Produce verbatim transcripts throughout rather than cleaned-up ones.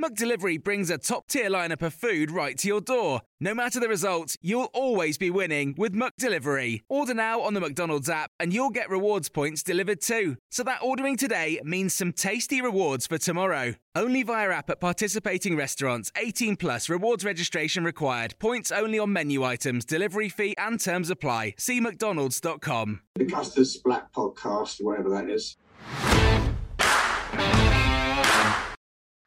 McDelivery brings a top-tier lineup of food right to your door. No matter the result, you'll always be winning with McDelivery. Order now on the McDonald's app and you'll get rewards points delivered too. So that ordering today means some tasty rewards for tomorrow. Only via app at participating restaurants. eighteen plus rewards registration required. Points only on menu items, delivery fee and terms apply. See mcdonalds dot com. The Custard's Black Podcast, whatever that is.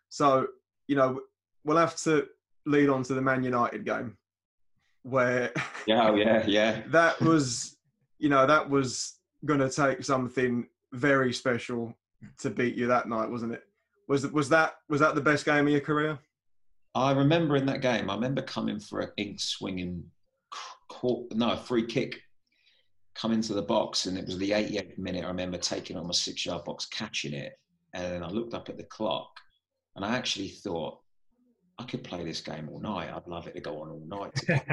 So... you know, we'll have to lead on to the Man United game where yeah, oh, yeah, yeah. that was, you know, that was going to take something very special to beat you that night, wasn't it? Was, was, that, was that the best game of your career? I remember in that game, I remember coming for an ink swinging, no, a free kick, come into the box, and it was the eighty-eighth minute. I remember taking on my six-yard box, catching it, and then I looked up at the clock. And I actually thought, I could play this game all night. I'd love it to go on all night.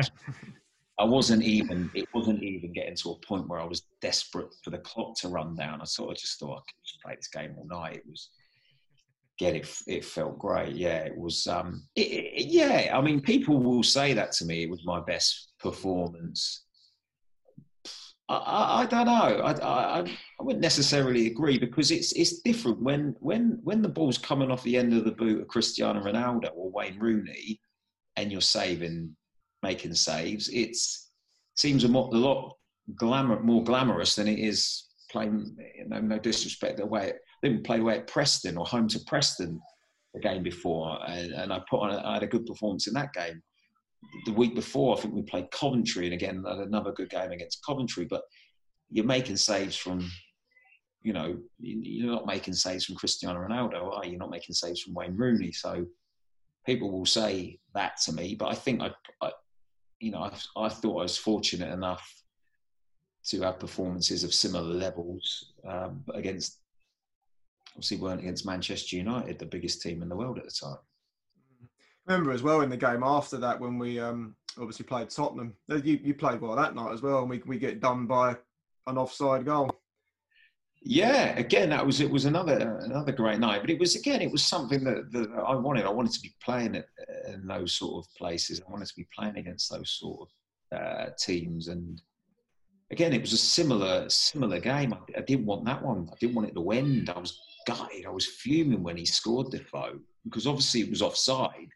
I wasn't even, it wasn't even getting to a point where I was desperate for the clock to run down. I sort of just thought I could just play this game all night. It was, get it, it felt great. Yeah, it was, um, it, it, yeah. I mean, people will say that to me. It was my best performance. I, I, I don't know. I, I I wouldn't necessarily agree because it's it's different when when when the ball's coming off the end of the boot of Cristiano Ronaldo or Wayne Rooney, and you're saving, making saves. It's seems a lot, a lot glamour, more glamorous than it is playing. You know, no disrespect, the way it, I didn't play away at Preston or home to Preston the game before, and, and I put on a, I had a good performance in that game. The week before, I think we played Coventry, and again, another good game against Coventry. But you're making saves from, you know, you're not making saves from Cristiano Ronaldo, are you? You're not making saves from Wayne Rooney. So people will say that to me, but I think I, I you know, I, I thought I was fortunate enough to have performances of similar levels um, against, obviously, weren't against Manchester United, the biggest team in the world at the time. Remember as well in the game after that when we um, obviously played Tottenham. You, you played well that night as well, and we we get done by an offside goal. Yeah, again that was it was another another great night, but it was again it was something that, that I wanted. I wanted to be playing at in those sort of places. I wanted to be playing against those sort of uh, teams, and again it was a similar similar game. I, I didn't want that one. I didn't want it to end. I was gutted. I was fuming when he scored Defoe because obviously it was offside.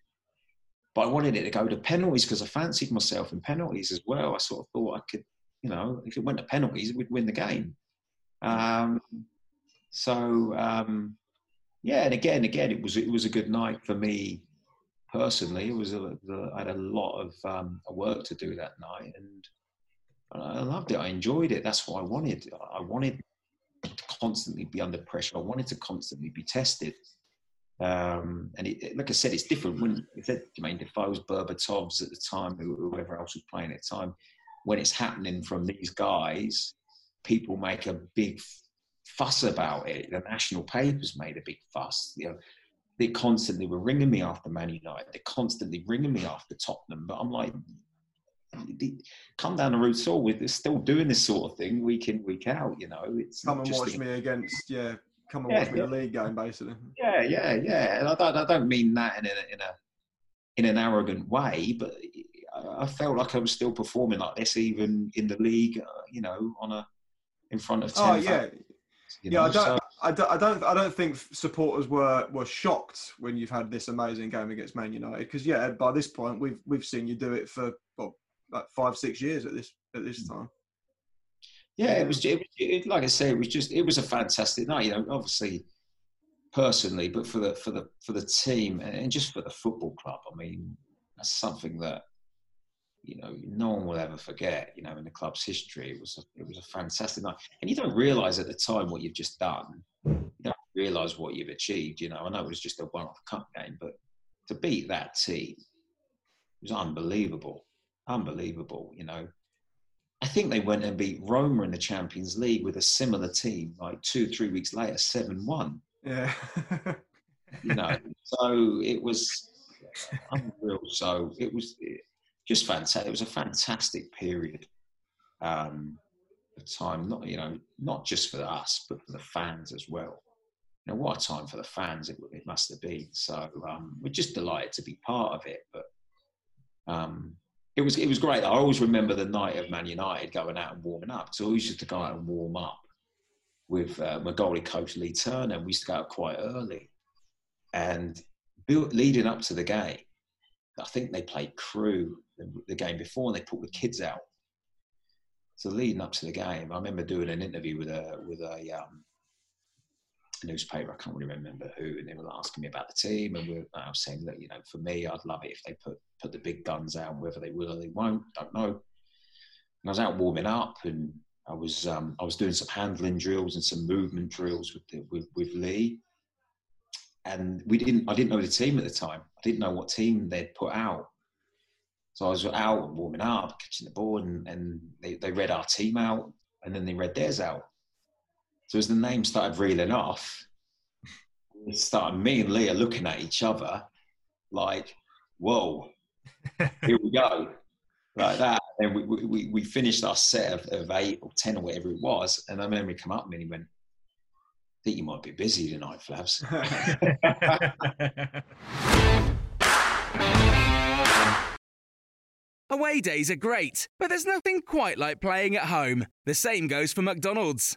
But I wanted it to go to penalties because I fancied myself in penalties as well. I sort of thought I could, you know, if it went to penalties, we'd win the game. Um, so, um, yeah, and again, again, it was it was a good night for me personally. It was a, the, I had a lot of um, work to do that night, and I loved it. I enjoyed it. That's what I wanted. I wanted to constantly be under pressure. I wanted to constantly be tested. Um, and it, like I said, it's different when it's Jermaine Defoe's, Berbatov's at the time, whoever else was playing at the time. When it's happening from these guys, people make a big fuss about it. The national papers made a big fuss. You know, they constantly were ringing me after Man United. They're constantly ringing me after Tottenham. But I'm like, come down the Roots Hall. We're still doing this sort of thing week in, week out. You know, it's come and watch the- me against yeah. Come and yeah, watch me a league game, basically. Yeah, yeah, yeah. And I don't, I don't mean that in a, in a, in an arrogant way, but I felt like I was still performing like this, even in the league. Uh, you know, on a in front of ten. Oh yeah, yeah. Know, I, don't, so. I don't, I don't, I don't think supporters were, were shocked when you've had this amazing game against Man United because yeah, by this point we've we've seen you do it for well, like five, six years at this at this time. Yeah, it was. It, it, like I say, it was just. It was a fantastic night. You know, obviously, personally, but for the for the for the team and just for the football club. I mean, that's something that you know no one will ever forget. You know, in the club's history, it was a, it was a fantastic night. And you don't realise at the time what you've just done. You don't realise what you've achieved. You know, I know it was just a one-off cup game, but to beat that team was unbelievable. Unbelievable. You know. I think they went and beat Roma in the Champions League with a similar team, like two, three weeks later, seven one. Yeah. You know, so it was, unreal. So it was just fantastic. It was a fantastic period um, of time. Not you know, not just for us, but for the fans as well. You know, what a time for the fans it, it must have been. So um, we're just delighted to be part of it. But um, it was it was great. I always remember the night of Man United going out and warming up. So we used to go out and warm up with uh, my goalie coach Lee Turner. We used to go out quite early, and built, leading up to the game, I think they played Crew the, the game before, and they put the kids out. So leading up to the game, I remember doing an interview with a with a. Um, newspaper, I can't really remember who, and they were asking me about the team, and we were, I was saying that, you know, for me, I'd love it if they put, put the big guns out, whether they will or they won't, don't know. And I was out warming up, and I was um, I was doing some handling drills and some movement drills with, the, with with Lee, and we didn't I didn't know the team at the time. I didn't know what team they'd put out, so I was out and warming up, catching the ball, and, and they, they read our team out, and then they read theirs out. So as the name started reeling off, it started, me and Leah looking at each other like, whoa, here we go, like that. And we we, we finished our set of, of eight or ten or whatever it was. And I remember he came up to me and he went, I think you might be busy tonight, Flavs. Away days are great, but there's nothing quite like playing at home. The same goes for McDonald's.